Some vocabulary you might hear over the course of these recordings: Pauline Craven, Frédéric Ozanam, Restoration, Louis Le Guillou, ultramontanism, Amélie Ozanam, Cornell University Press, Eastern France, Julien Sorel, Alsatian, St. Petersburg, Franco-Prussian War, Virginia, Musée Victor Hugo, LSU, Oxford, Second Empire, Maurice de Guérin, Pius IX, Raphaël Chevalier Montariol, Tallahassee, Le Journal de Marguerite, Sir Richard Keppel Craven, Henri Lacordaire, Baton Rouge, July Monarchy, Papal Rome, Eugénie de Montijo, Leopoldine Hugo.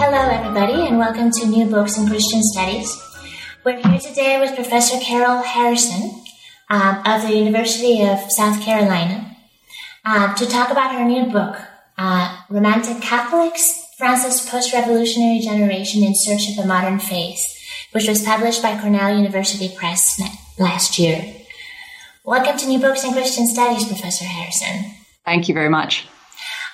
Hello, everybody, and welcome to New Books in Christian Studies. We're here today with Professor Carol Harrison of the University of South Carolina to talk about her new book, Romantic Catholics, France's Post-Revolutionary Generation in Search of a Modern Faith, which was published by Cornell University Press last year. Welcome to New Books in Christian Studies, Professor Harrison. Thank you very much.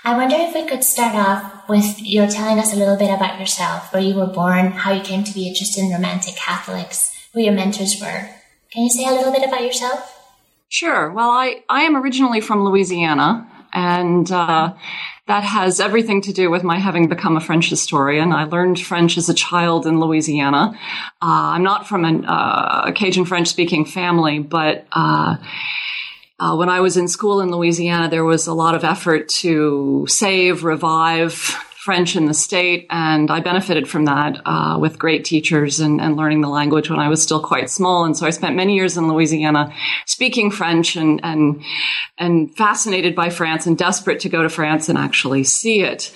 I wonder if we could start off with your telling us a little bit about yourself, where you were born, how you came to be interested in Romantic Catholics, who your mentors were. Can you say a little bit about yourself? Sure. Well, I am originally from Louisiana, and that has everything to do with my having become a French historian. I learned French as a child in Louisiana. I'm not from a Cajun French-speaking family, but... when I was in school in Louisiana, there was a lot of effort to save, revive French in the state, and I benefited from that with great teachers and learning the language when I was still quite small. And so I spent many years in Louisiana speaking French and fascinated by France and desperate to go to France and actually see it.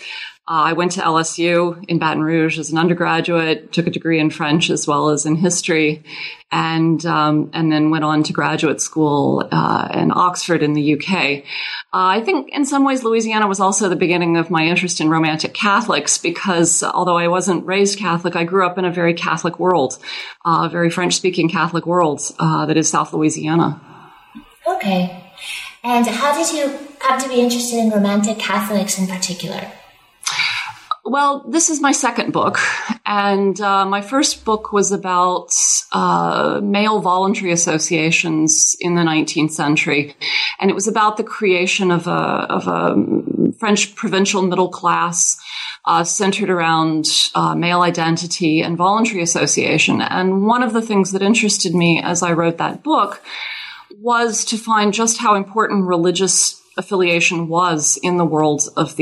I went to LSU in Baton Rouge as an undergraduate, took a degree in French as well as in history, and then went on to graduate school in Oxford in the UK. I think in some ways Louisiana was also the beginning of my interest in Romantic Catholics because although I wasn't raised Catholic, I grew up in a very Catholic world, a very French-speaking Catholic world that is South Louisiana. Okay. And how did you come to be interested in Romantic Catholics in particular? Well, this is my second book, and my first book was about male voluntary associations in the 19th century, and it was about the creation of a French provincial middle class centered around male identity and voluntary association. And one of the things that interested me as I wrote that book was to find just how important religious affiliation was in the world of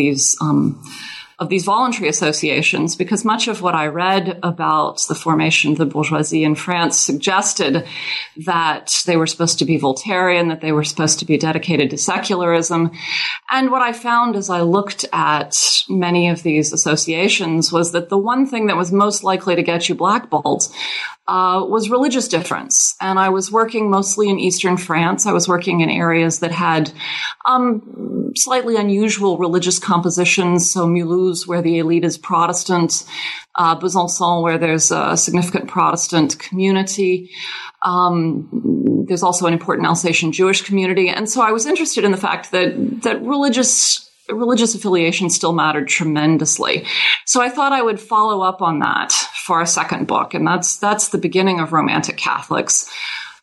these voluntary associations, because much of what I read about the formation of the bourgeoisie in France suggested that they were supposed to be Voltairian, that they were supposed to be dedicated to secularism. And what I found as I looked at many of these associations was that the one thing that was most likely to get you blackballed was religious difference. And I was working mostly in Eastern France. I was working in areas that had slightly unusual religious compositions. So Mulhouse, where the elite is Protestant, Besançon, where there's a significant Protestant community. There's also an important Alsatian Jewish community. And so I was interested in the fact that religious affiliation still mattered tremendously. So I thought I would follow up on that for a second book, and that's the beginning of Romantic Catholics.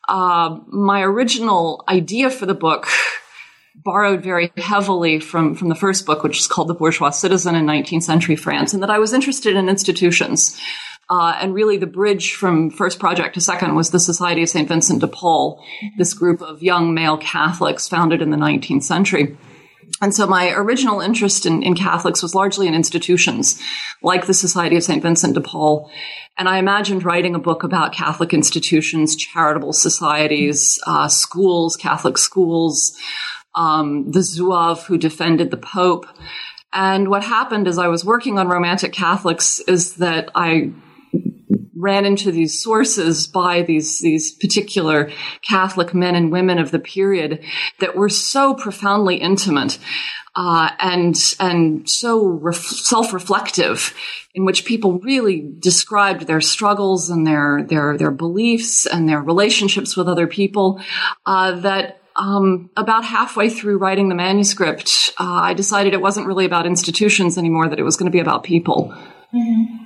My original idea for the book borrowed very heavily from the first book, which is called The Bourgeois Citizen in 19th Century France, and that I was interested in institutions. And really the bridge from first project to second was the Society of St. Vincent de Paul, this group of young male Catholics founded in the 19th century. And so my original interest in Catholics was largely in institutions like the Society of St. Vincent de Paul. And I imagined writing a book about Catholic institutions, charitable societies, schools, Catholic schools, the Zouaves who defended the Pope. And what happened as I was working on Romantic Catholics is that I ran into these sources by these particular Catholic men and women of the period that were so profoundly intimate and so self-reflective, in which people really described their struggles and their beliefs and their relationships with other people that about halfway through writing the manuscript, I decided it wasn't really about institutions anymore, that it was going to be about people. Mm-hmm.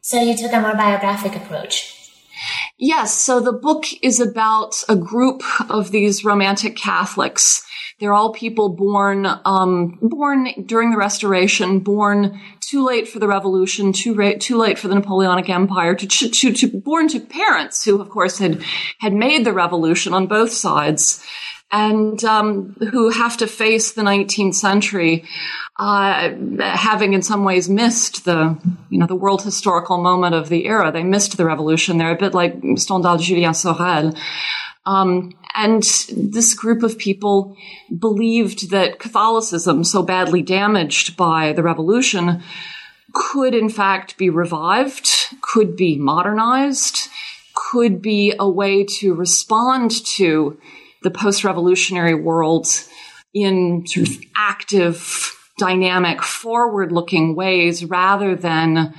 So you took a more biographic approach. Yes, so the book is about a group of these Romantic Catholics. They're all people born during the Restoration, born too late for the Revolution, too late for the Napoleonic Empire, born to parents who, of course, had made the Revolution on both sides, and who have to face the 19th century, having in some ways missed the world historical moment of the era. They missed the Revolution. They're a bit like Stendhal, Julien Sorel. And this group of people believed that Catholicism, so badly damaged by the Revolution, could in fact be revived, could be modernized, could be a way to respond to the post-revolutionary world in sort of active, dynamic, forward-looking ways rather than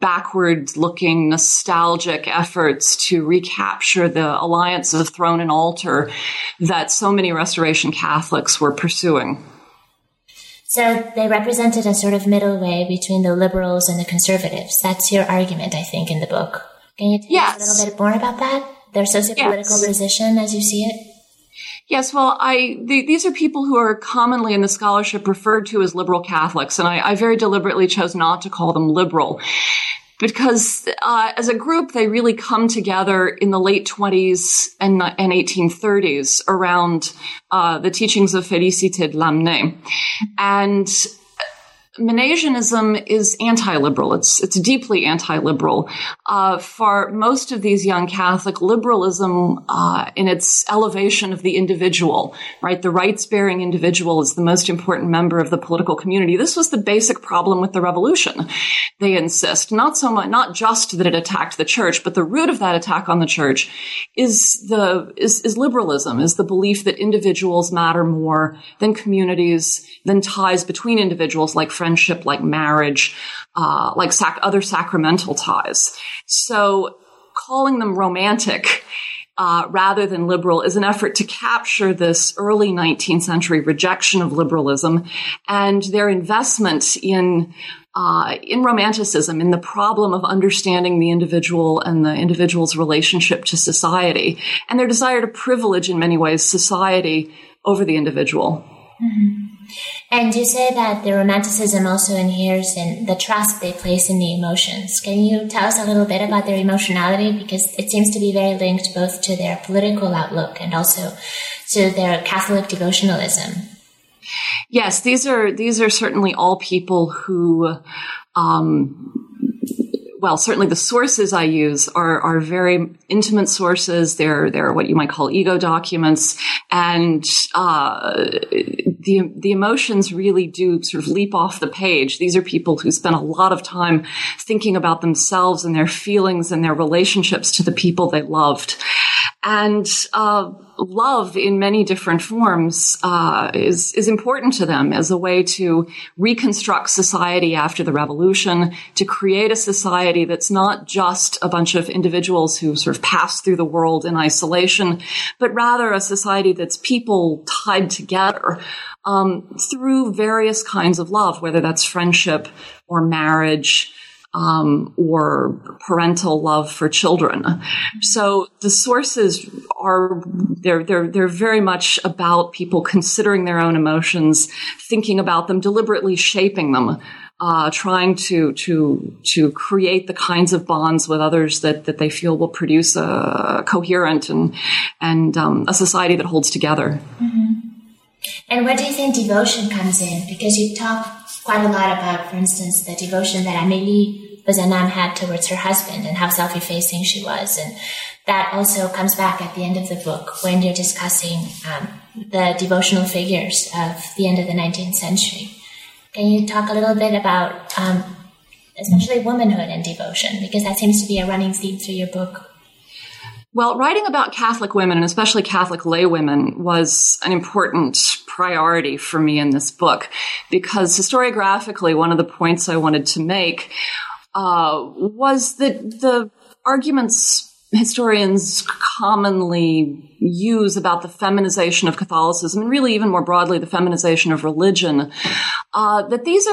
backward-looking, nostalgic efforts to recapture the alliance of throne and altar that so many Restoration Catholics were pursuing. So they represented a sort of middle way between the liberals and the conservatives. That's your argument, I think, in the book. Can you tell us a little bit more about that? Their sociopolitical position as you see it? Yes, well, these are people who are commonly in the scholarship referred to as liberal Catholics, and I very deliberately chose not to call them liberal, because as a group, they really come together in the late 20s and 1830s around the teachings of Félicité de Lamennais. And Mennaisianism is anti-liberal. It's deeply anti-liberal. For most of these young Catholic, liberalism in its elevation of the individual, right? The rights-bearing individual is the most important member of the political community. This was the basic problem with the Revolution, they insist. Not just that it attacked the church, but the root of that attack on the church is liberalism, is the belief that individuals matter more than communities, than ties between individuals like friendship, like marriage, like other sacramental ties. So calling them romantic rather than liberal is an effort to capture this early 19th century rejection of liberalism and their investment in romanticism, in the problem of understanding the individual and the individual's relationship to society, and their desire to privilege, in many ways, society over the individual. Mm-hmm. And you say that the romanticism also inheres in the trust they place in the emotions. Can you tell us a little bit about their emotionality? Because it seems to be very linked both to their political outlook and also to their Catholic devotionalism. Yes, these are certainly all people who, certainly the sources I use are very intimate sources. They're what you might call ego documents, and the emotions really do sort of leap off the page. These are people who spend a lot of time thinking about themselves and their feelings and their relationships to the people they loved. And love in many different forms is important to them as a way to reconstruct society after the Revolution, to create a society that's not just a bunch of individuals who sort of pass through the world in isolation, but rather a society that's people tied together through various kinds of love, whether that's friendship or marriage, or parental love for children. So the sources are, they're very much about people considering their own emotions, thinking about them, deliberately shaping them, trying to create the kinds of bonds with others that they feel will produce a coherent and a society that holds together. Mm-hmm. And where do you think devotion comes in? Because you talk quite a lot about, for instance, the devotion that Amélie Ozanam had towards her husband and how self-effacing she was. And that also comes back at the end of the book when you're discussing the devotional figures of the end of the 19th century. Can you talk a little bit about especially womanhood and devotion? Because that seems to be a running theme through your book. Well, writing about Catholic women, and especially Catholic lay women, was an important priority for me in this book, because historiographically, one of the points I wanted to make was that the arguments historians commonly use about the feminization of Catholicism, and really even more broadly, the feminization of religion, That these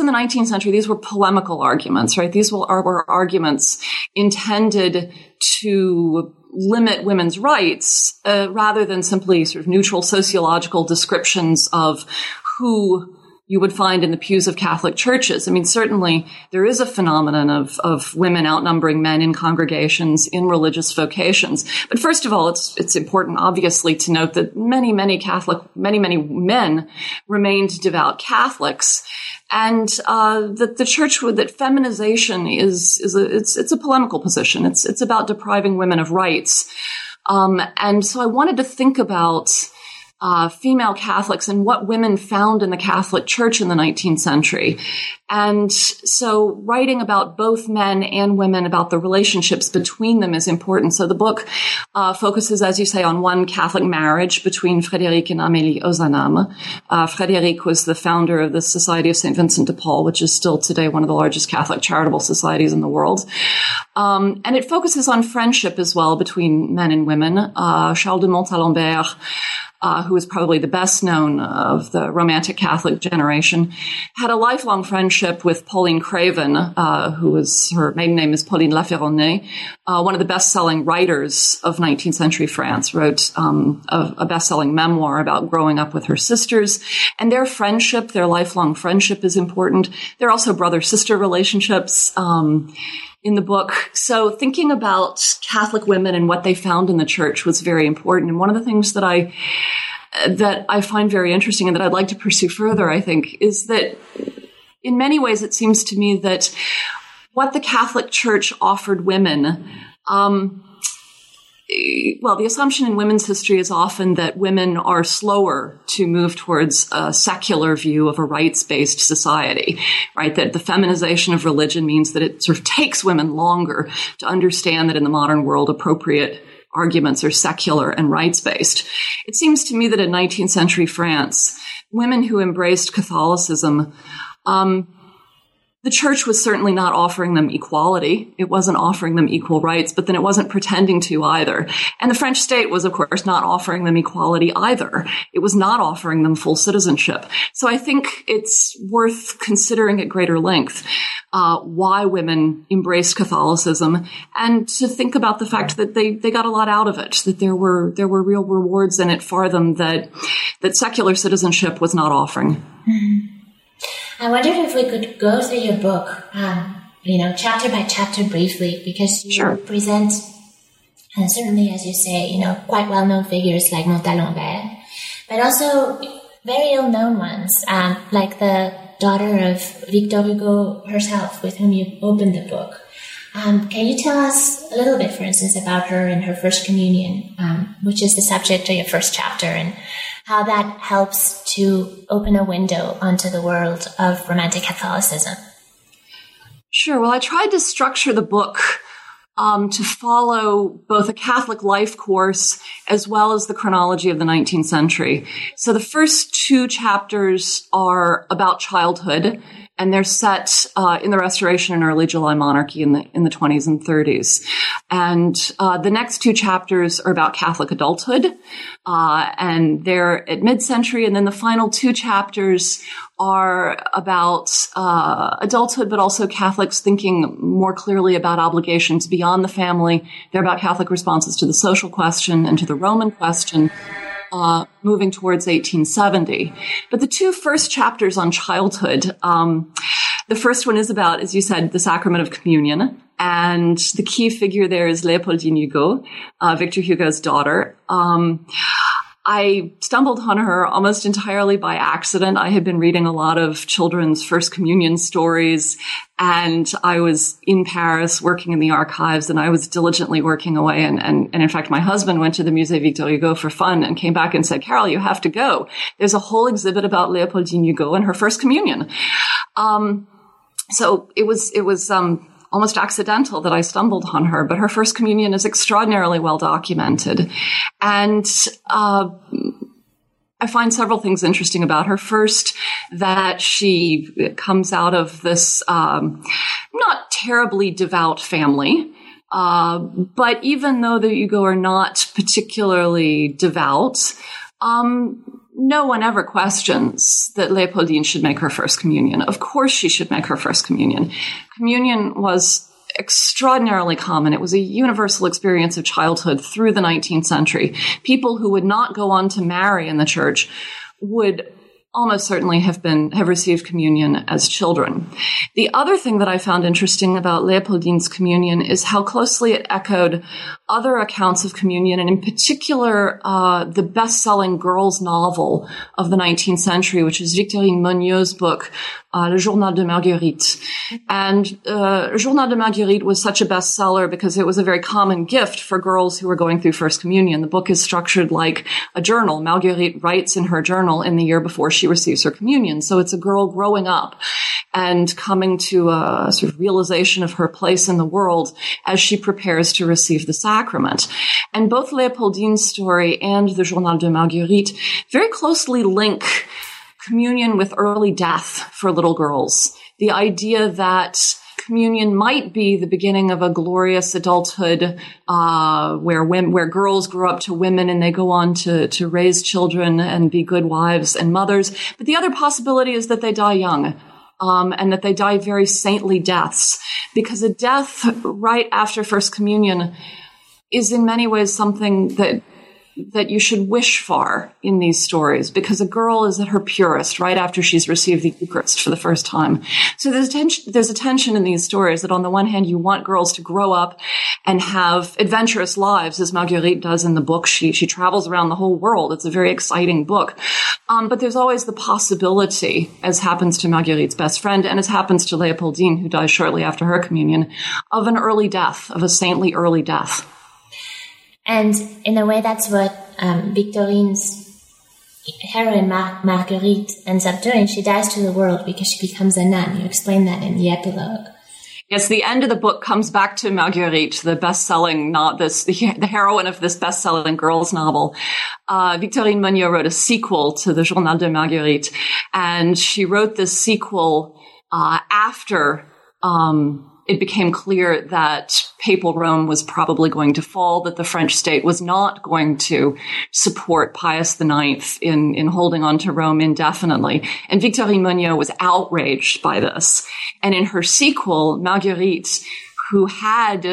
in the 19th century, these were polemical arguments, right? These were arguments intended to limit women's rights, rather than simply sort of neutral sociological descriptions of who you would find in the pews of Catholic churches. I mean, certainly there is a phenomenon of women outnumbering men in congregations, in religious vocations. But first of all, it's important, obviously, to note that many men remained devout Catholics. And, that the church would, that feminization is a polemical position. It's about depriving women of rights. And so I wanted to think about female Catholics and what women found in the Catholic Church in the 19th century. And so writing about both men and women, about the relationships between them, is important. So the book focuses, as you say, on one Catholic marriage between Frédéric and Amélie Ozanam. Frédéric was the founder of the Society of St. Vincent de Paul, which is still today one of the largest Catholic charitable societies in the world. And it focuses on friendship as well between men and women. Charles de Montalembert, who is probably the best known of the Romantic Catholic generation, had a lifelong friendship with Pauline Craven, who was, her maiden name is Pauline Craven, one of the best-selling writers of 19th century France, wrote a best-selling memoir about growing up with her sisters. And their friendship, their lifelong friendship, is important. There are also brother-sister relationships in the book. So thinking about Catholic women and what they found in the church was very important. And one of the things that I find very interesting and that I'd like to pursue further, I think, is that in many ways it seems to me that what the Catholic Church offered women, well, the assumption in women's history is often that women are slower to move towards a secular view of a rights-based society, right? That the feminization of religion means that it sort of takes women longer to understand that in the modern world, appropriate arguments are secular and rights-based. It seems to me that in 19th century France, women who embraced Catholicism, the church was certainly not offering them equality. It wasn't offering them equal rights, but then it wasn't pretending to either. And the French state was, of course, not offering them equality either. It was not offering them full citizenship. So I think it's worth considering at greater length why women embraced Catholicism, and to think about the fact that they got a lot out of it, that there were real rewards in it for them that secular citizenship was not offering. Mm-hmm. I wondered if we could go through your book, chapter by chapter briefly, because you present, and certainly, as you say, quite well-known figures like Montalembert, but also very ill-known ones, like the daughter of Victor Hugo herself, with whom you opened the book. Can you tell us a little bit, for instance, about her and her first communion, which is the subject of your first chapter, and how that helps to open a window onto the world of Romantic Catholicism? Sure. Well, I tried to structure the book to follow both a Catholic life course as well as the chronology of the 19th century. So the first two chapters are about childhood, and they're set in the Restoration and early July Monarchy in the 20s and 30s. And the next two chapters are about Catholic adulthood, and they're at mid-century. And then the final two chapters are about adulthood, but also Catholics thinking more clearly about obligations beyond the family. They're about Catholic responses to the social question and to the Roman question, moving towards 1870. But the two first chapters on childhood, the first one is about, as you said, the sacrament of communion. And the key figure there is Leopoldine Hugo, Victor Hugo's daughter. I stumbled on her almost entirely by accident. I had been reading a lot of children's first communion stories, and I was in Paris working in the archives, and I was diligently working away. And in fact, my husband went to the Musée Victor Hugo for fun and came back and said, "Carol, you have to go. There's a whole exhibit about Leopoldine Hugo and her first communion." So it was almost accidental that I stumbled on her, but her first communion is extraordinarily well documented. And I find several things interesting about her. First, that she comes out of this not terribly devout family. But even though the Hugo are not particularly devout, no one ever questions that Leopoldine should make her first communion. Of course she should make her first communion. Communion was extraordinarily common. It was a universal experience of childhood through the 19th century. People who would not go on to marry in the church would almost certainly have received communion as children. The other thing that I found interesting about Leopoldine's communion is how closely it echoed other accounts of communion, and in particular, the best-selling girls' novel of the 19th century, which is Victorine Meunier's book, Le Journal de Marguerite. And Le Journal de Marguerite was such a bestseller because it was a very common gift for girls who were going through First Communion. The book is structured like a journal. Marguerite writes in her journal in the year before she receives her communion. So it's a girl growing up and coming to a sort of realization of her place in the world as she prepares to receive the sacrament. And both Leopoldine's story and the Journal de Marguerite very closely link communion with early death for little girls. The idea that communion might be the beginning of a glorious adulthood, where girls grow up to women and they go on to raise children and be good wives and mothers. But the other possibility is that they die young, and that they die very saintly deaths, because a death right after First Communion is in many ways something that you should wish for in these stories, because a girl is at her purest right after she's received the Eucharist for the first time. So there's a tension in these stories that on the one hand, you want girls to grow up and have adventurous lives, as Marguerite does in the book. She travels around the whole world. It's a very exciting book. But there's always the possibility, as happens to Marguerite's best friend, and as happens to Leopoldine, who dies shortly after her communion, of an early death, of a saintly early death. And in a way, that's what Victorine's heroine, Marguerite, ends up doing. She dies to the world because she becomes a nun. You explain that in the epilogue. Yes, the end of the book comes back to Marguerite, the heroine of this best-selling girls' novel. Victorine Meunier wrote a sequel to the Journal de Marguerite, and she wrote this sequel after it became clear that Papal Rome was probably going to fall, that the French state was not going to support Pius IX in holding on to Rome indefinitely. And Victorine Meunier was outraged by this. And in her sequel, Marguerite, who had,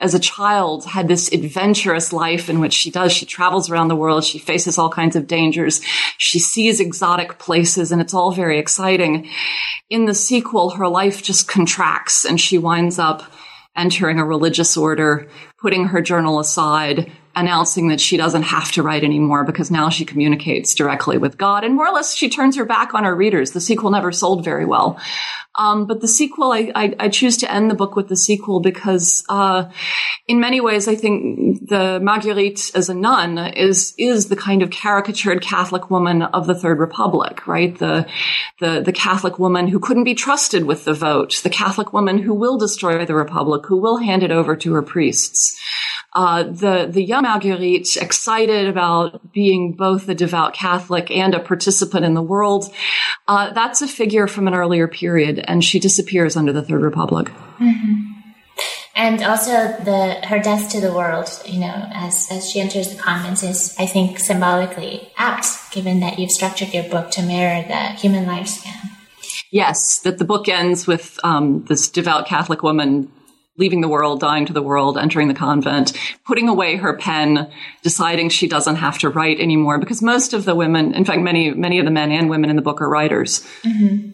as a child, had this adventurous life in which she travels around the world, she faces all kinds of dangers, she sees exotic places, and it's all very exciting. In the sequel, her life just contracts, and she winds up entering a religious order, putting her journal aside, announcing that she doesn't have to write anymore because now she communicates directly with God. And more or less, she turns her back on her readers. The sequel never sold very well. But the sequel, I choose to end the book with the sequel because, in many ways, I think the Marguerite as a nun is the kind of caricatured Catholic woman of the Third Republic, right? The Catholic woman who couldn't be trusted with the vote, the Catholic woman who will destroy the Republic, who will hand it over to her priests. The young Marguerite, excited about being both a devout Catholic and a participant in the world, that's a figure from an earlier period, and she disappears under the Third Republic. Mm-hmm. And also her death to the world, as she enters the convent is, I think, symbolically apt, given that you've structured your book to mirror the human lifespan. Yes, that the book ends with this devout Catholic woman leaving the world, dying to the world, entering the convent, putting away her pen, deciding she doesn't have to write anymore, because most of the women, in fact, many of the men and women in the book are writers. Mm-hmm.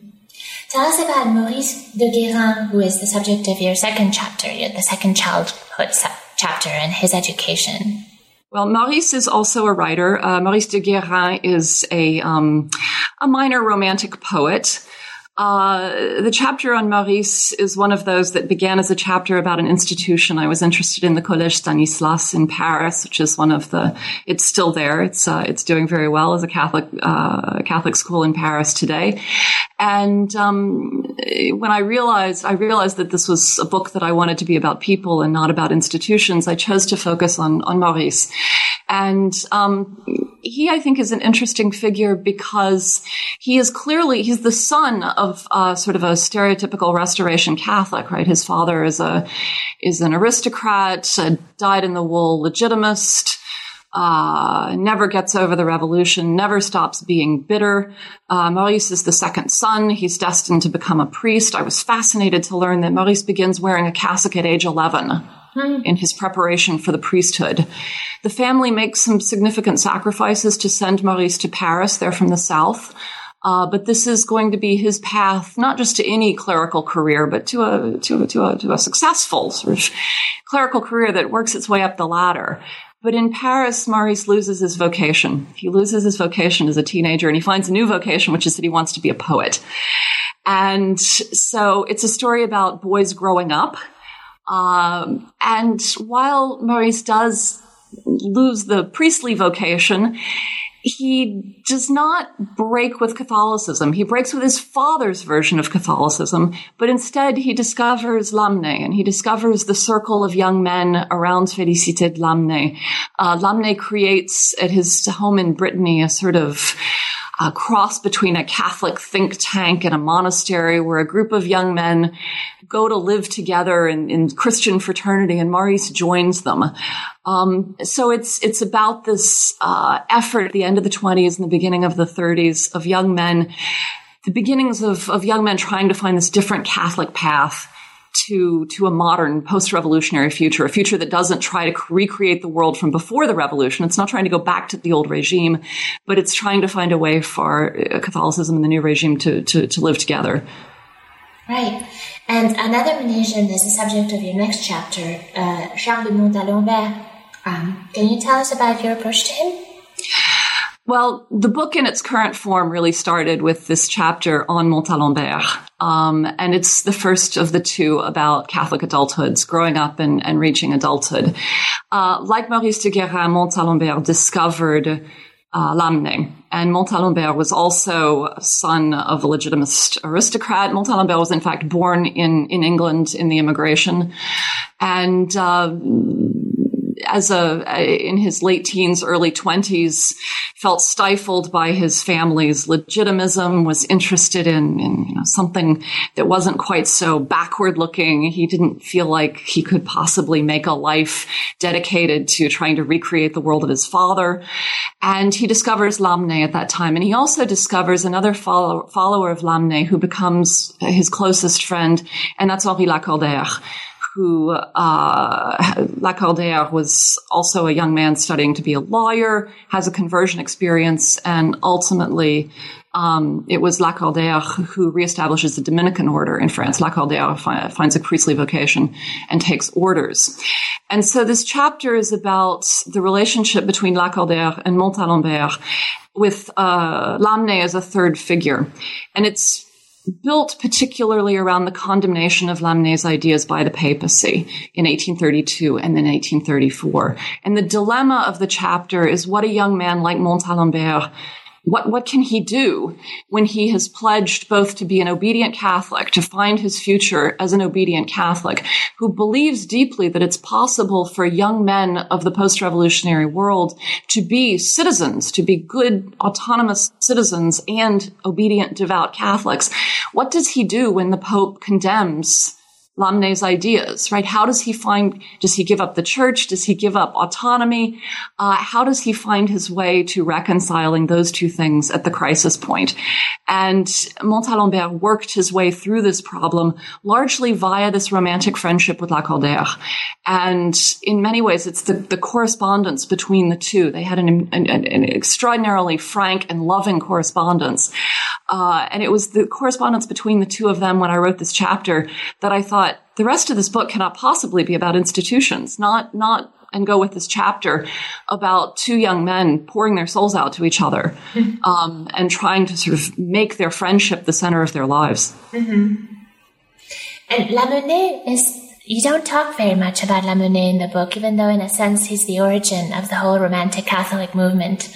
Tell us about Maurice de Guérin, who is the subject of your second chapter, the second childhood chapter, and his education. Well, Maurice is also a writer. Maurice de Guérin is a minor Romantic poet. The chapter on Maurice is one of those that began as a chapter about an institution I was interested in, the Collège Stanislas in Paris, which is it's still there. It's doing very well as a Catholic school in Paris today. And when I realized that this was a book that I wanted to be about people and not about institutions, I chose to focus on Maurice. And he, I think, is an interesting figure because he's the son of sort of a stereotypical Restoration Catholic, right? His father is an aristocrat, a dyed-in-the-wool legitimist, never gets over the revolution, never stops being bitter. Maurice is the second son. He's destined to become a priest. I was fascinated to learn that Maurice begins wearing a cassock at age 11 in his preparation for the priesthood. The family makes some significant sacrifices to send Maurice to Paris. They're from the South. But this is going to be his path, not just to any clerical career, but to a successful sort of clerical career that works its way up the ladder. But in Paris, Maurice loses his vocation. He loses his vocation as a teenager, and he finds a new vocation, which is that he wants to be a poet. And so it's a story about boys growing up. And while Maurice does lose the priestly vocation, he does not break with Catholicism. He breaks with his father's version of Catholicism, but instead he discovers Lamennais, and he discovers the circle of young men around Félicité de Lamennais. Lamennais creates at his home in Brittany a sort of cross between a Catholic think tank and a monastery, where a group of young men go to live together in Christian fraternity, and Maurice joins them. So it's about this effort at the end of the 20s and the beginning of the 30s of young men, the beginnings of young men trying to find this different Catholic path to a modern post-revolutionary future, a future that doesn't try to recreate the world from before the revolution. It's not trying to go back to the old regime, but it's trying to find a way for Catholicism and the new regime to live together. Right. And another Venetian is the subject of your next chapter, Charles de Montalembert. Can you tell us about your approach to him? Well, the book in its current form really started with this chapter on Montalembert. And it's the first of the two about Catholic adulthoods, growing up and reaching adulthood. Like Maurice de Guérin, Montalembert discovered Lamennais. And Montalembert was also a son of a legitimist aristocrat. Montalembert was, in fact, born in England in the immigration. And in his late teens, early 20s, felt stifled by his family's legitimism, was interested in something that wasn't quite so backward looking. He didn't feel like he could possibly make a life dedicated to trying to recreate the world of his father. And he discovers Lamennais at that time. And he also discovers another follower of Lamennais who becomes his closest friend, and that's Henri Lacordaire. Who Lacordaire was also a young man studying to be a lawyer, has a conversion experience, and ultimately it was Lacordaire who reestablishes the Dominican order in France. Lacordaire finds a priestly vocation and takes orders. And so this chapter is about the relationship between Lacordaire and Montalembert, with Lamennais as a third figure. And it's built particularly around the condemnation of Lamennais' ideas by the papacy in 1832 and then 1834. And the dilemma of the chapter is what a young man like Montalembert, what can he do when he has pledged both to be an obedient Catholic, to find his future as an obedient Catholic, who believes deeply that it's possible for young men of the post-revolutionary world to be citizens, to be good, autonomous citizens and obedient, devout Catholics. What does he do when the Pope condemns Lamennais' ideas, right? How does he does he give up the church? Does he give up autonomy? How does he find his way to reconciling those two things at the crisis point? And Montalembert worked his way through this problem largely via this romantic friendship with Lacordaire. And in many ways, it's the correspondence between the two. They had an extraordinarily frank and loving correspondence. And it was the correspondence between the two of them when I wrote this chapter that I thought, the rest of this book cannot possibly be about institutions, not and go with this chapter about two young men pouring their souls out to each other and trying to sort of make their friendship the center of their lives. Mm-hmm. And Lamennais you don't talk very much about Lamennais in the book, even though in a sense he's the origin of the whole Romantic Catholic movement.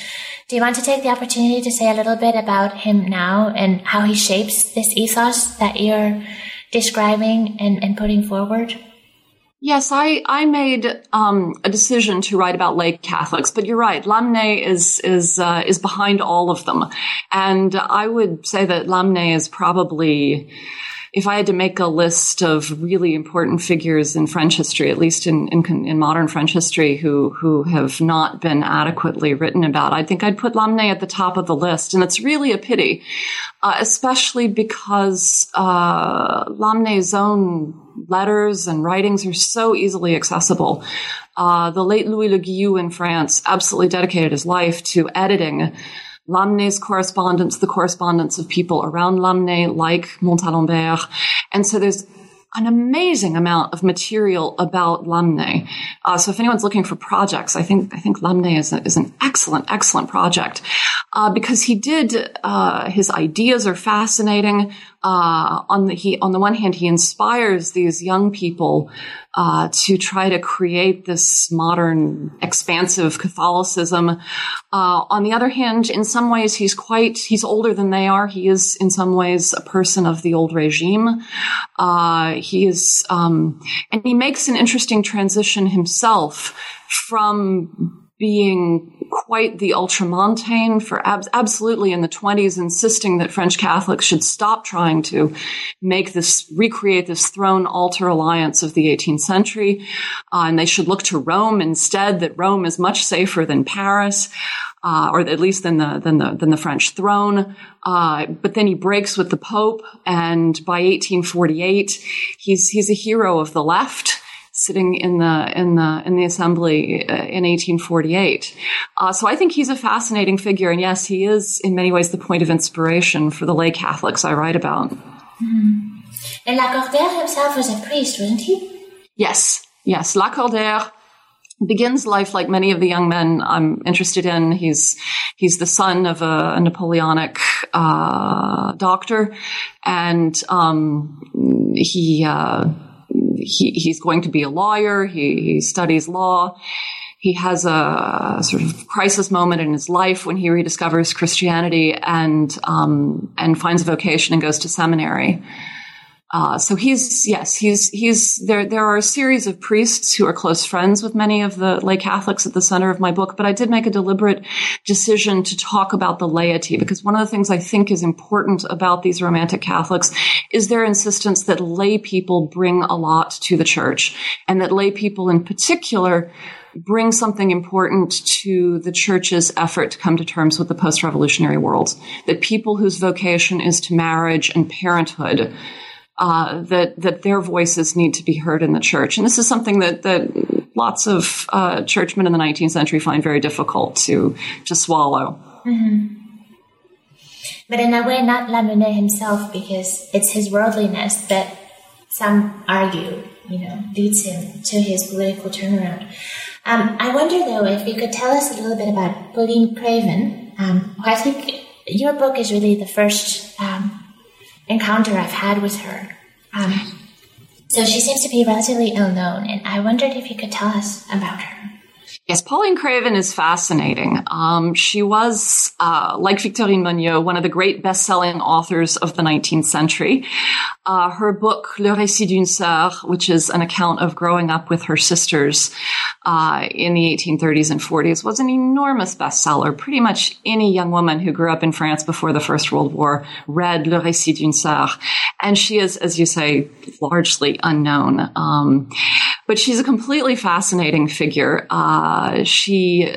Do you want to take the opportunity to say a little bit about him now and how he shapes this ethos that you're describing and putting forward? Yes, I made a decision to write about lay Catholics, but you're right. Lamennais is behind all of them, and I would say that Lamennais is probably if I had to make a list of really important figures in French history, at least in modern French history, who have not been adequately written about, I think I'd put Lamennais at the top of the list. And it's really a pity, especially because Lamennais' own letters and writings are so easily accessible. The late Louis Le Guillou in France absolutely dedicated his life to editing Lamennais' correspondence, the correspondence of people around Lamennais, like Montalembert. And so there's an amazing amount of material about Lamennais. So if anyone's looking for projects, I think Lamennais is an excellent, excellent project, because he did, his ideas are fascinating. On the one hand, he inspires these young people, to try to create this modern, expansive Catholicism. On the other hand, in some ways, he's older than they are. He is, in some ways, a person of the old regime. He is, and he makes an interesting transition himself from being quite the ultramontane for absolutely in the 20s, insisting that French Catholics should stop trying to recreate this throne-altar alliance of the 18th century, and they should look to Rome instead, that Rome is much safer than Paris, or at least than the French throne. But then he breaks with the Pope, and by 1848, he's a hero of the left, sitting in the assembly in 1848. So I think he's a fascinating figure. And yes, he is in many ways the point of inspiration for the lay Catholics I write about. Mm-hmm. And Lacordaire himself was a priest, wasn't he? Yes. Lacordaire begins life like many of the young men I'm interested in. He's the son of a Napoleonic doctor. And he's going to be a lawyer. He studies law. He has a sort of crisis moment in his life when he rediscovers Christianity and finds a vocation and goes to seminary. So there are a series of priests who are close friends with many of the lay Catholics at the center of my book, but I did make a deliberate decision to talk about the laity, because one of the things I think is important about these Romantic Catholics is their insistence that lay people bring a lot to the church, and that lay people in particular bring something important to the church's effort to come to terms with the post-revolutionary world, that people whose vocation is to marriage and parenthood, that their voices need to be heard in the church. And this is something that lots of churchmen in the 19th century find very difficult to swallow. Mm-hmm. But in a way, not Lamennais himself, because it's his worldliness that some argue, leads him to his political turnaround. I wonder, though, if you could tell us a little bit about Pauline Craven, who I think your book is really the first encounter I've had with her. So she seems to be relatively ill-known, and I wondered if you could tell us about her. Yes, Pauline Craven is fascinating. She was, like Victorine Meunier, one of the great best-selling authors of the 19th century. Her book, Le Récit d'une Sœur, which is an account of growing up with her sisters in the 1830s and 40s, was an enormous bestseller. Pretty much any young woman who grew up in France before the First World War read Le Récit d'une Sœur. And she is, as you say, largely unknown. But she's a completely fascinating figure. She,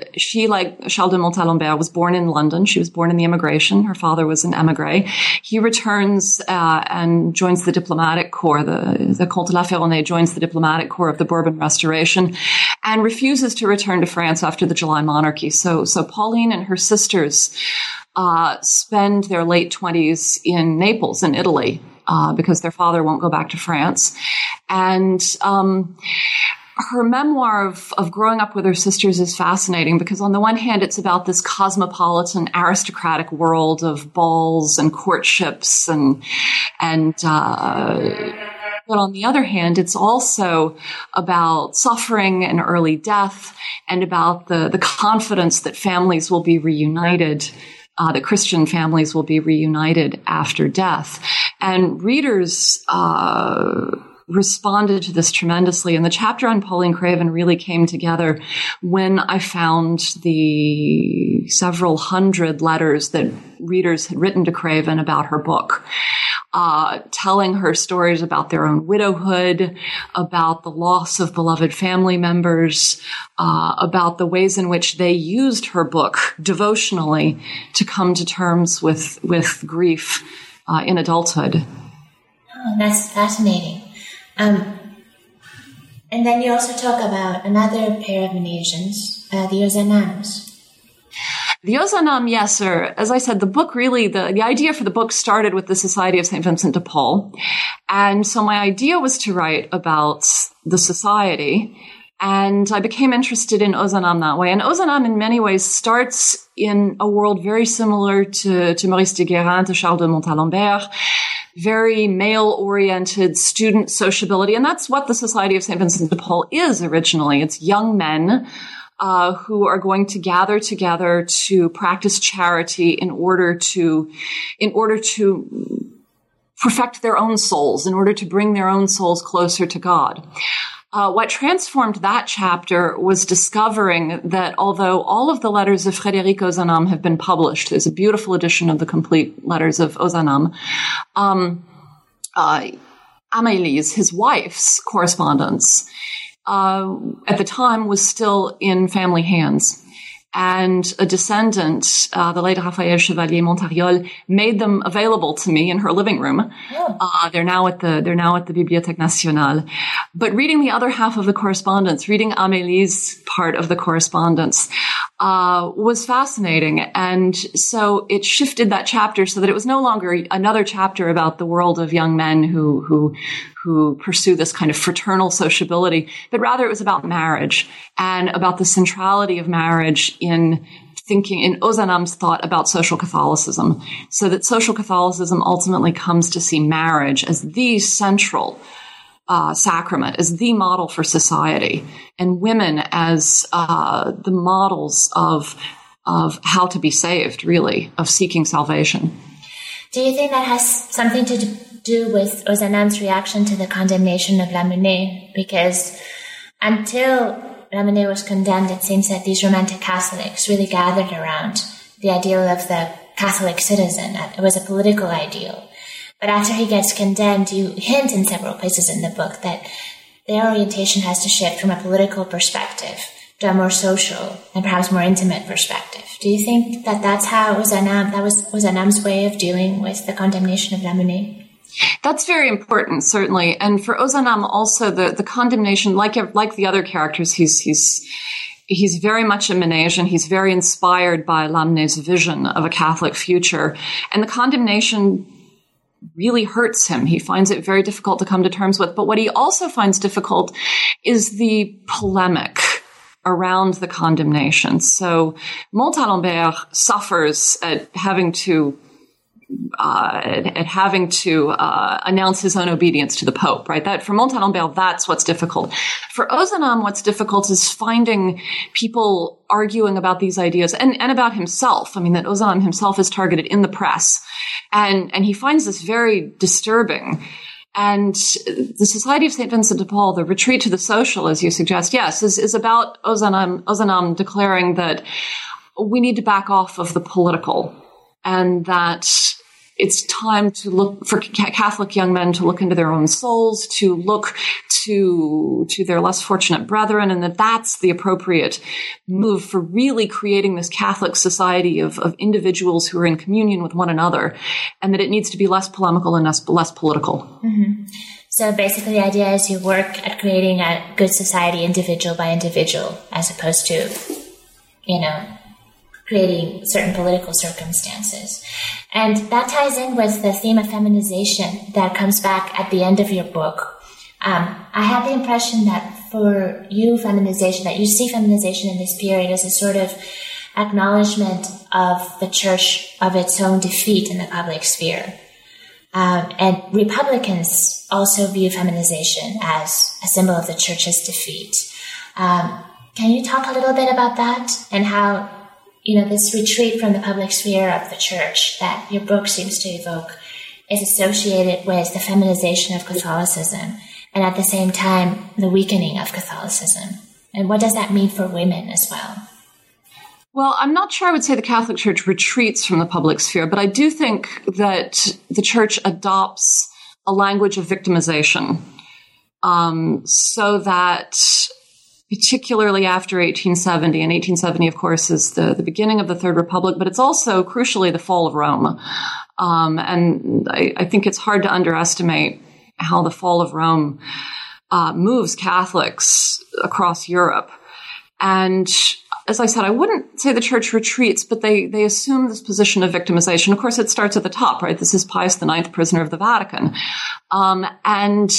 like Charles de Montalembert, was born in London. She was born in the immigration. Her father was an émigré. He returns and joins the diplomatic corps. The Comte de La Ferronnays joins the diplomatic corps of the Bourbon Restoration and refuses to return to France after the July Monarchy. So Pauline and her sisters spend their late 20s in Naples, in Italy, because their father won't go back to France. And her memoir of growing up with her sisters is fascinating, because on the one hand, it's about this cosmopolitan aristocratic world of balls and courtships but on the other hand, it's also about suffering and early death, and about the confidence that families will be reunited, that Christian families will be reunited after death. And readers responded to this tremendously. And the chapter on Pauline Craven really came together when I found the several hundred letters that readers had written to Craven about her book. telling her stories about their own widowhood, about the loss of beloved family members, about the ways in which they used her book devotionally to come to terms with grief in adulthood. Oh, that's fascinating. And then you also talk about another pair of Mennaisians, the Ozanams. The Ozanam, yes, sir. As I said, the book really, the idea for the book started with the Society of St. Vincent de Paul. And so my idea was to write about the society. And I became interested in Ozanam that way. And Ozanam in many ways starts in a world very similar to Maurice de Guérin, to Charles de Montalembert, very male-oriented student sociability. And that's what the Society of St. Vincent de Paul is originally. It's young men who are going to gather together to practice charity in order to perfect their own souls, in order to bring their own souls closer to God. What transformed that chapter was discovering that although all of the letters of Frédéric Ozanam have been published, there's a beautiful edition of the complete letters of Ozanam, Amélie's, his wife's correspondence, at the time was still in family hands. And a descendant, the late Raphaël Chevalier Montariol, made them available to me in her living room. Yeah. They're now at the Bibliothèque Nationale. But reading the other half of the correspondence, reading Amélie's part of the correspondence, was fascinating. And so it shifted that chapter so that it was no longer another chapter about the world of young men who pursue this kind of fraternal sociability, but rather it was about marriage and about the centrality of marriage in thinking, in Ozanam's thought about social Catholicism, so that social Catholicism ultimately comes to see marriage as the central sacrament, as the model for society, and women as the models of how to be saved, really, of seeking salvation. Do you think that has something to do with Ozanam's reaction to the condemnation of Lamennais? Because until Lamennais was condemned, it seems that these Romantic Catholics really gathered around the ideal of the Catholic citizen. It was a political ideal. But after he gets condemned, you hint in several places in the book that their orientation has to shift from a political perspective to a more social and perhaps more intimate perspective. Do you think that that's how Ozanam's way of dealing with the condemnation of Lamennais? That's very important, certainly. And for Ozanam also, the condemnation, like the other characters, he's very much a Mennaisian. He's very inspired by Lamennais' vision of a Catholic future. And the condemnation really hurts him. He finds it very difficult to come to terms with. But what he also finds difficult is the polemic around the condemnation. So Montalembert suffers at having to announce his own obedience to the Pope, right? That for Montalembert, that's what's difficult. For Ozanam, what's difficult is finding people arguing about these ideas and about himself. I mean, that Ozanam himself is targeted in the press, and he finds this very disturbing. And the Society of St. Vincent de Paul, the retreat to the social, as you suggest, yes, is about Ozanam declaring that we need to back off of the political, and that it's time to look for Catholic young men to look into their own souls, to look to their less fortunate brethren, and that's the appropriate move for really creating this Catholic society of individuals who are in communion with one another, and that it needs to be less polemical and less political. Mm-hmm. So basically the idea is you work at creating a good society individual by individual, as opposed to, creating certain political circumstances. And that ties in with the theme of feminization that comes back at the end of your book. I had the impression that for you, feminization in this period as a sort of acknowledgement of the church of its own defeat in the public sphere. And Republicans also view feminization as a symbol of the church's defeat. Can you talk a little bit about that and how this retreat from the public sphere of the church that your book seems to evoke is associated with the feminization of Catholicism and at the same time the weakening of Catholicism? And what does that mean for women as well? Well, I'm not sure I would say the Catholic Church retreats from the public sphere, but I do think that the Church adopts a language of victimization, so that particularly after 1870, and 1870, of course, is the beginning of the Third Republic, but it's also, crucially, the fall of Rome. And I think it's hard to underestimate how the fall of Rome moves Catholics across Europe. And as I said, I wouldn't say the Church retreats, but they assume this position of victimization. Of course, it starts at the top, right? This is Pius IX, prisoner of the Vatican. And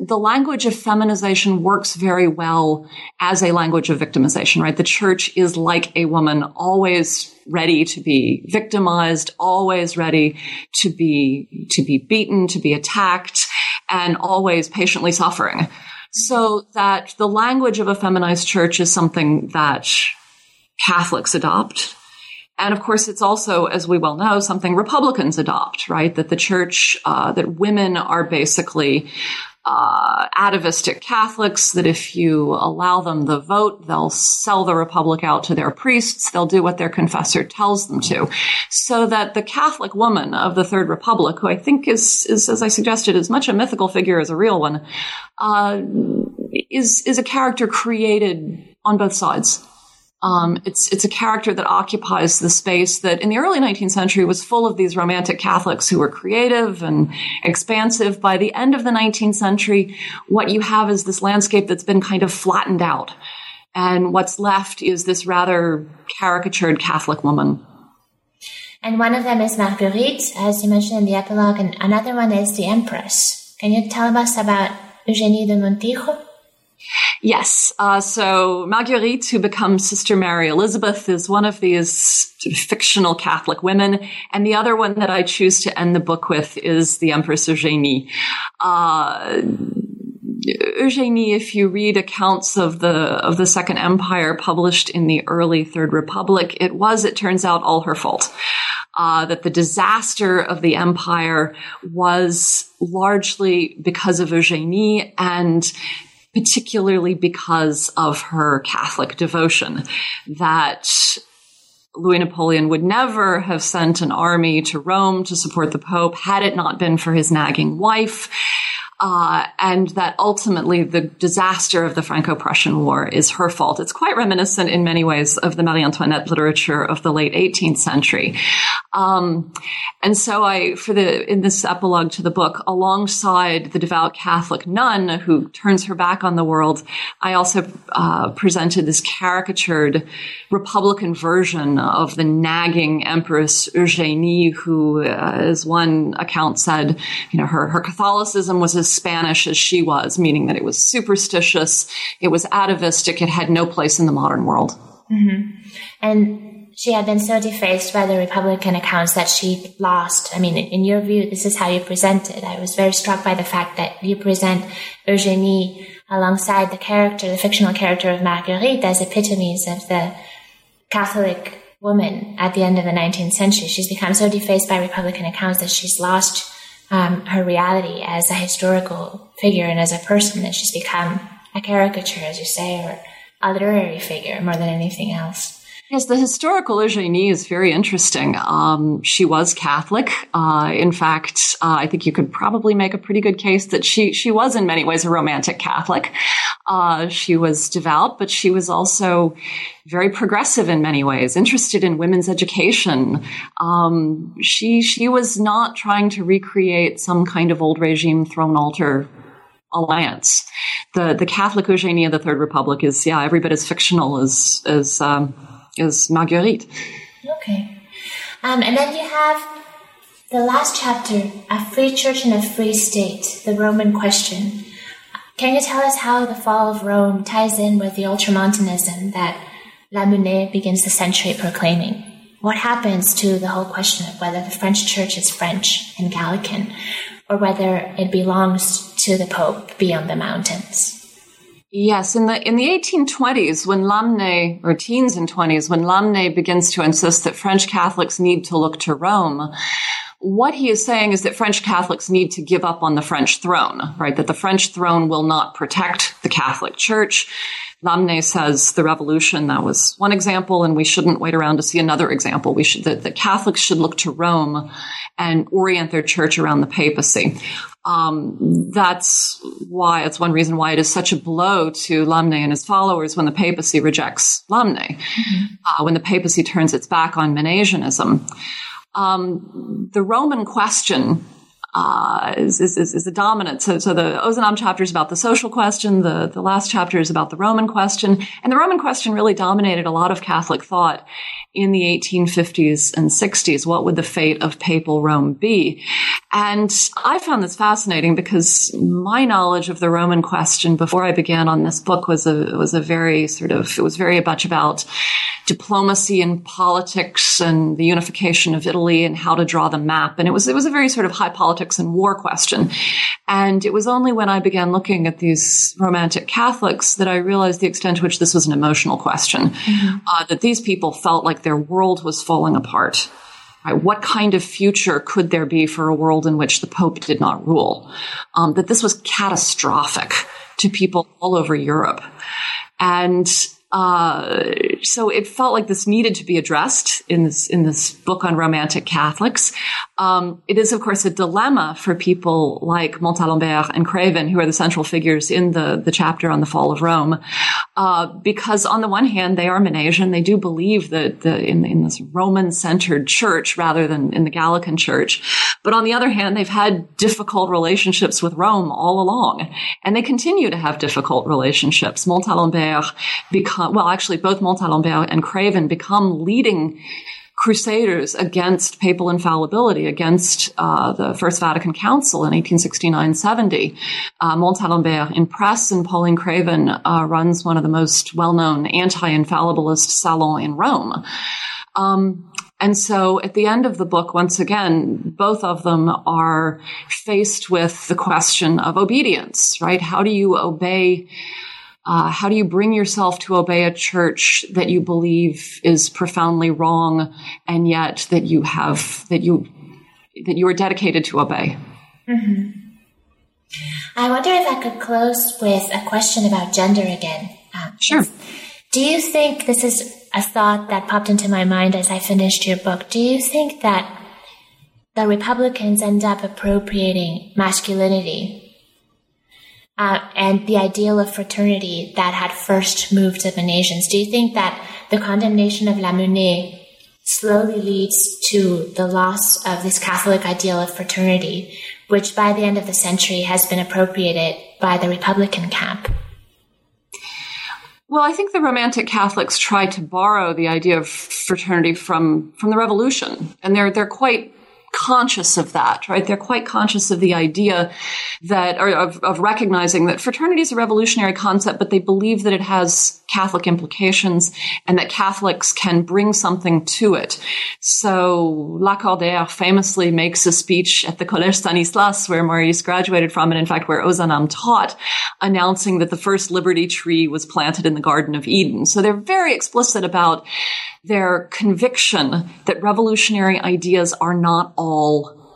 the language of feminization works very well as a language of victimization, right? The Church is like a woman, always ready to be victimized, always ready to be beaten, to be attacked, and always patiently suffering. So that the language of a feminized church is something that Catholics adopt. And of course, it's also, as we well know, something Republicans adopt, right? That the church, that women are basically atavistic Catholics, that if you allow them the vote, they'll sell the Republic out to their priests, they'll do what their confessor tells them to. So that the Catholic woman of the Third Republic, who I think is as I suggested, as much a mythical figure as a real one, is a character created on both sides. It's a character that occupies the space that in the early 19th century was full of these romantic Catholics who were creative and expansive. By the end of the 19th century, what you have is this landscape that's been kind of flattened out. And what's left is this rather caricatured Catholic woman. And one of them is Marguerite, as you mentioned in the epilogue, and another one is the Empress. Can you tell us about Eugénie de Montijo? Yes. So Marguerite, who becomes Sister Mary Elizabeth, is one of these fictional Catholic women. And the other one that I choose to end the book with is the Empress Eugénie. Eugénie, if you read accounts of the Second Empire published in the early Third Republic, it was, it turns out, all her fault. That the disaster of the empire was largely because of Eugénie, and particularly because of her Catholic devotion, that Louis Napoleon would never have sent an army to Rome to support the Pope had it not been for his nagging wife, and that ultimately the disaster of the Franco-Prussian War is her fault. It's quite reminiscent in many ways of the Marie Antoinette literature of the late 18th century. And so in this epilogue to the book, alongside the devout Catholic nun who turns her back on the world, I also presented this caricatured Republican version of the nagging Empress Eugénie, who, as one account said, her Catholicism was as Spanish as she was, meaning that it was superstitious, it was atavistic, it had no place in the modern world. Mm-hmm. And she had been so defaced by the Republican accounts that she lost. I mean, in your view, this is how you present it. I was very struck by the fact that you present Eugénie alongside the fictional character of Marguerite, as epitomes of the Catholic woman at the end of the 19th century. She's become so defaced by Republican accounts that she's lost her reality as a historical figure and as a person, that she's become a caricature, as you say, or a literary figure more than anything else. Yes, the historical Eugénie is very interesting. She was Catholic. In fact, I think you could probably make a pretty good case that she was in many ways a romantic Catholic. She was devout, but she was also very progressive in many ways, interested in women's education. She was not trying to recreate some kind of old regime throne altar alliance. The Catholic Eugénie of the Third Republic is, every bit as fictional as Marguerite. Okay. And then you have the last chapter, A Free Church and a Free State, the Roman Question. Can you tell us how the fall of Rome ties in with the ultramontanism that Lamennais begins the century proclaiming? What happens to the whole question of whether the French church is French and Gallican, or whether it belongs to the Pope beyond the mountains? Yes, in the 1820s, when Lamennais, or teens and 20s, when Lamennais begins to insist that French Catholics need to look to Rome, What he is saying is that French Catholics need to give up on the French throne, right? That the French throne will not protect the Catholic Church. Lamennais says the revolution, that was one example, and we shouldn't wait around to see another example. We should, that the Catholics should look to Rome and orient their church around the papacy. That's why, it's one reason why it is such a blow to Lamennais and his followers when the papacy rejects Lamennais, when the papacy turns its back on Mennaisianism. The Roman question is the dominant. So the Ozanam chapter is about the social question. The last chapter is about the Roman question. And the Roman question really dominated a lot of Catholic thought in the 1850s and 60s. What would the fate of papal Rome be? And I found this fascinating because my knowledge of the Roman question before I began on this book was very much about diplomacy and politics and the unification of Italy and how to draw the map. And it was a very sort of high politics and war question. And it was only when I began looking at these Romantic Catholics that I realized the extent to which this was an emotional question, that these people felt like their world was falling apart. Right? What kind of future could there be for a world in which the Pope did not rule? That this was catastrophic to people all over Europe. And so it felt like this needed to be addressed in this book on Romantic Catholics. It is, of course, a dilemma for people like Montalembert and Craven, who are the central figures in the chapter on the fall of Rome, because on the one hand, they are Mennaisian. They do believe that in this Roman-centered church rather than in the Gallican church. But on the other hand, they've had difficult relationships with Rome all along, and they continue to have difficult relationships. Both Montalembert and Craven become leading crusaders against papal infallibility, against the First Vatican Council in 1869-70. Montalembert in press, and Pauline Craven runs one of the most well-known anti-infallibilist salons in Rome. And so at the end of the book, once again, both of them are faced with the question of obedience, right? How do you obey? How do you bring yourself to obey a church that you believe is profoundly wrong, and yet that you are dedicated to obey? Mm-hmm. I wonder if I could close with a question about gender again. Sure. Do you think, this is a thought that popped into my mind as I finished your book, do you think that the Republicans end up appropriating masculinity and the ideal of fraternity that had first moved to the nations? Do you think that the condemnation of Lamennais slowly leads to the loss of this Catholic ideal of fraternity, which by the end of the century has been appropriated by the Republican camp? Well, I think the Romantic Catholics tried to borrow the idea of fraternity from the Revolution, and they're quite conscious of that, right? They're quite conscious of the idea that, or of recognizing that fraternity is a revolutionary concept, but they believe that it has Catholic implications and that Catholics can bring something to it. So Lacordaire famously makes a speech at the Collège Stanislas, where Maurice graduated from, and in fact where Ozanam taught, announcing that the first liberty tree was planted in the Garden of Eden. So they're very explicit about their conviction that revolutionary ideas are not all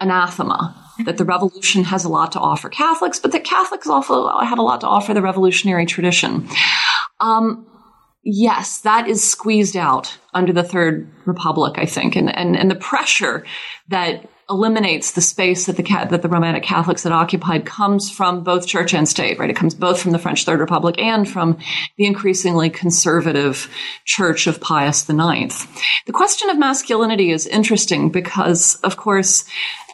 anathema, that the revolution has a lot to offer Catholics, but that Catholics also have a lot to offer the revolutionary tradition. Yes, that is squeezed out under the Third Republic, I think, and the pressure that eliminates the space that the Romantic Catholics had occupied comes from both church and state, right? It comes both from the French Third Republic and from the increasingly conservative Church of Pius IX. The question of masculinity is interesting because, of course,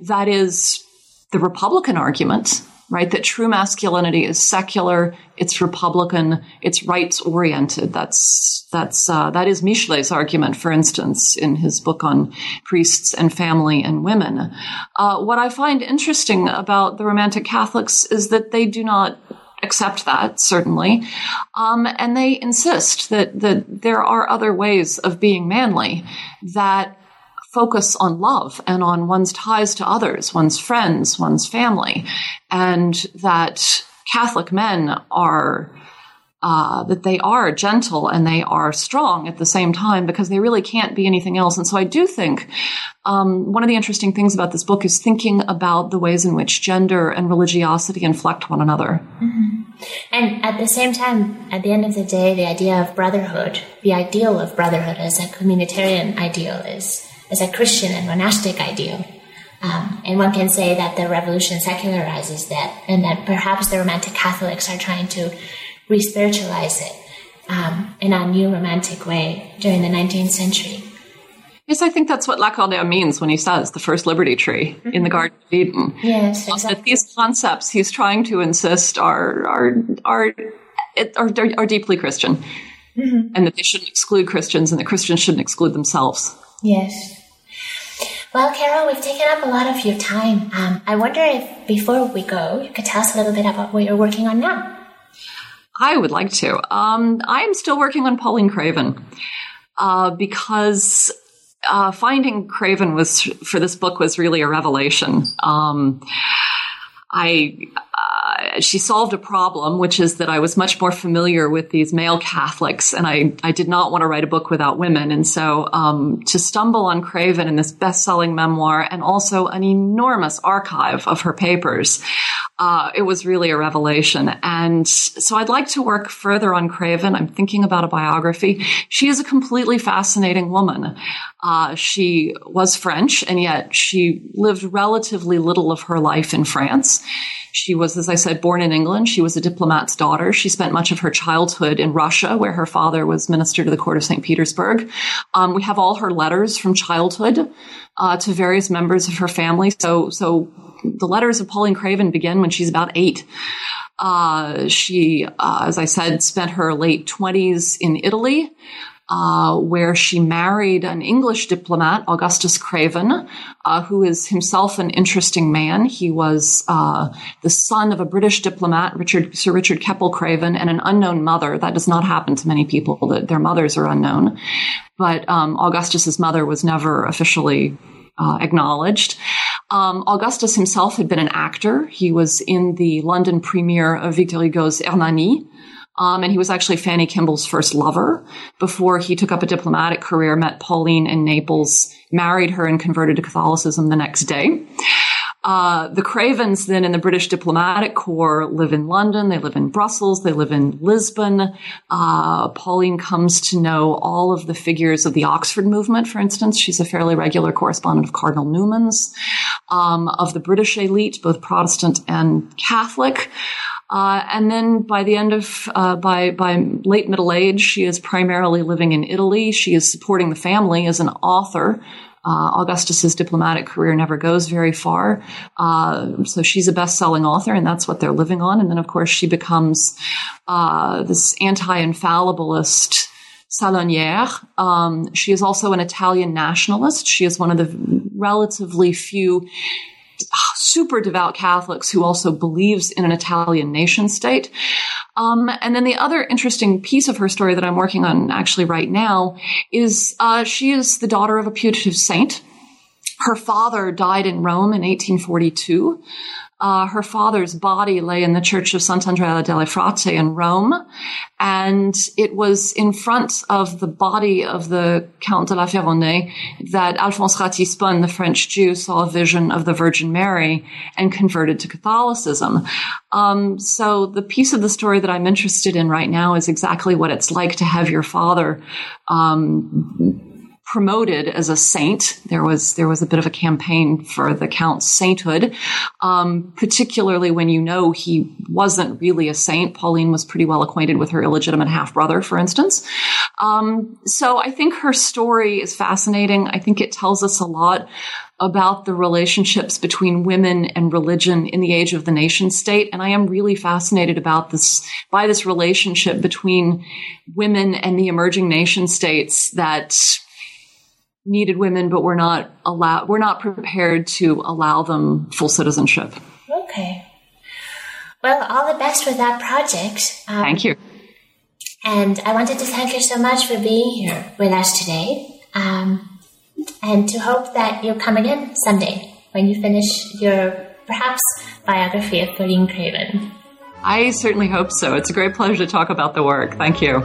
that is the Republican argument, right? That true masculinity is secular, it's Republican, it's rights-oriented. That is Michelet's argument, for instance, in his book on priests and family and women. What I find interesting about the Romantic Catholics is that they do not accept that, certainly, and they insist that there are other ways of being manly that focus on love and on one's ties to others, one's friends, one's family, and that Catholic men are that they are gentle and they are strong at the same time, because they really can't be anything else. And so I do think one of the interesting things about this book is thinking about the ways in which gender and religiosity inflect one another. Mm-hmm. And at the same time, at the end of the day, the idea of brotherhood, the ideal of brotherhood as a communitarian ideal, is a Christian and monastic ideal. And one can say that the revolution secularizes that, and that perhaps the Romantic Catholics are trying to re-spiritualize it in a new romantic way during the 19th century. Yes, I think that's what Lacordaire means when he says the first liberty tree in the Garden of Eden. Yes, exactly. That these concepts he's trying to insist are deeply Christian, and that they shouldn't exclude Christians, and that Christians shouldn't exclude themselves. Yes. Well, Carol, we've taken up a lot of your time. I wonder if, before we go, you could tell us a little bit about what you're working on now. I would like to. I'm still working on Pauline Craven because finding Craven for this book was really a revelation. She solved a problem, which is that I was much more familiar with these male Catholics, and I did not want to write a book without women. And so to stumble on Craven in this best-selling memoir, and also an enormous archive of her papers, it was really a revelation. And so I'd like to work further on Craven. I'm thinking about a biography. She is a completely fascinating woman. She was French, and yet she lived relatively little of her life in France. She was, as I said, born in England. She was a diplomat's daughter. She spent much of her childhood in Russia, where her father was minister to the court of St. Petersburg. We have all her letters from childhood to various members of her family. So the letters of Pauline Craven begin when she's about 8. She, as I said, spent her late 20s in Italy, where she married an English diplomat, Augustus Craven, who is himself an interesting man. He was the son of a British diplomat, Sir Richard Keppel Craven, and an unknown mother. That does not happen to many people, that their mothers are unknown. But Augustus's mother was never officially acknowledged. Augustus himself had been an actor. He was in the London premiere of Victor Hugo's Hernani. And he was actually Fanny Kimball's first lover before he took up a diplomatic career, met Pauline in Naples, married her, and converted to Catholicism the next day. The Cravens then in the British diplomatic corps live in London. They live in Brussels. They live in Lisbon. Pauline comes to know all of the figures of the Oxford movement, for instance. She's a fairly regular correspondent of Cardinal Newman's, of the British elite, both Protestant and Catholic. And then by the end of, by late middle age, she is primarily living in Italy. She is supporting the family as an author. Augustus's diplomatic career never goes very far. So she's a best-selling author, and that's what they're living on. And then, of course, she becomes this anti-infallibilist salonière. She is also an Italian nationalist. She is one of the relatively few super devout Catholics who also believes in an Italian nation state. And then the other interesting piece of her story that I'm working on actually right now is she is the daughter of a putative saint. Her father died in Rome in 1842. Her father's body lay in the church of Sant'Andrea delle Fratte in Rome, and it was in front of the body of the Count de la Ferronnays that Alphonse Ratisbonne, the French Jew, saw a vision of the Virgin Mary and converted to Catholicism. So the piece of the story that I'm interested in right now is exactly what it's like to have your father promoted as a saint. There was a bit of a campaign for the Count's sainthood, particularly when you know he wasn't really a saint. Pauline was pretty well acquainted with her illegitimate half-brother, for instance. So I think her story is fascinating. I think it tells us a lot about the relationships between women and religion in the age of the nation state. And I am really fascinated about this, by this relationship between women and the emerging nation states that needed women, but we're not prepared to allow them full citizenship. Okay. Well, all the best with that project. Thank you. And I wanted to thank you so much for being here with us today, and to hope that you'll come again someday when you finish your, perhaps, biography of Pauline Craven. I certainly hope so. It's a great pleasure to talk about the work. Thank you.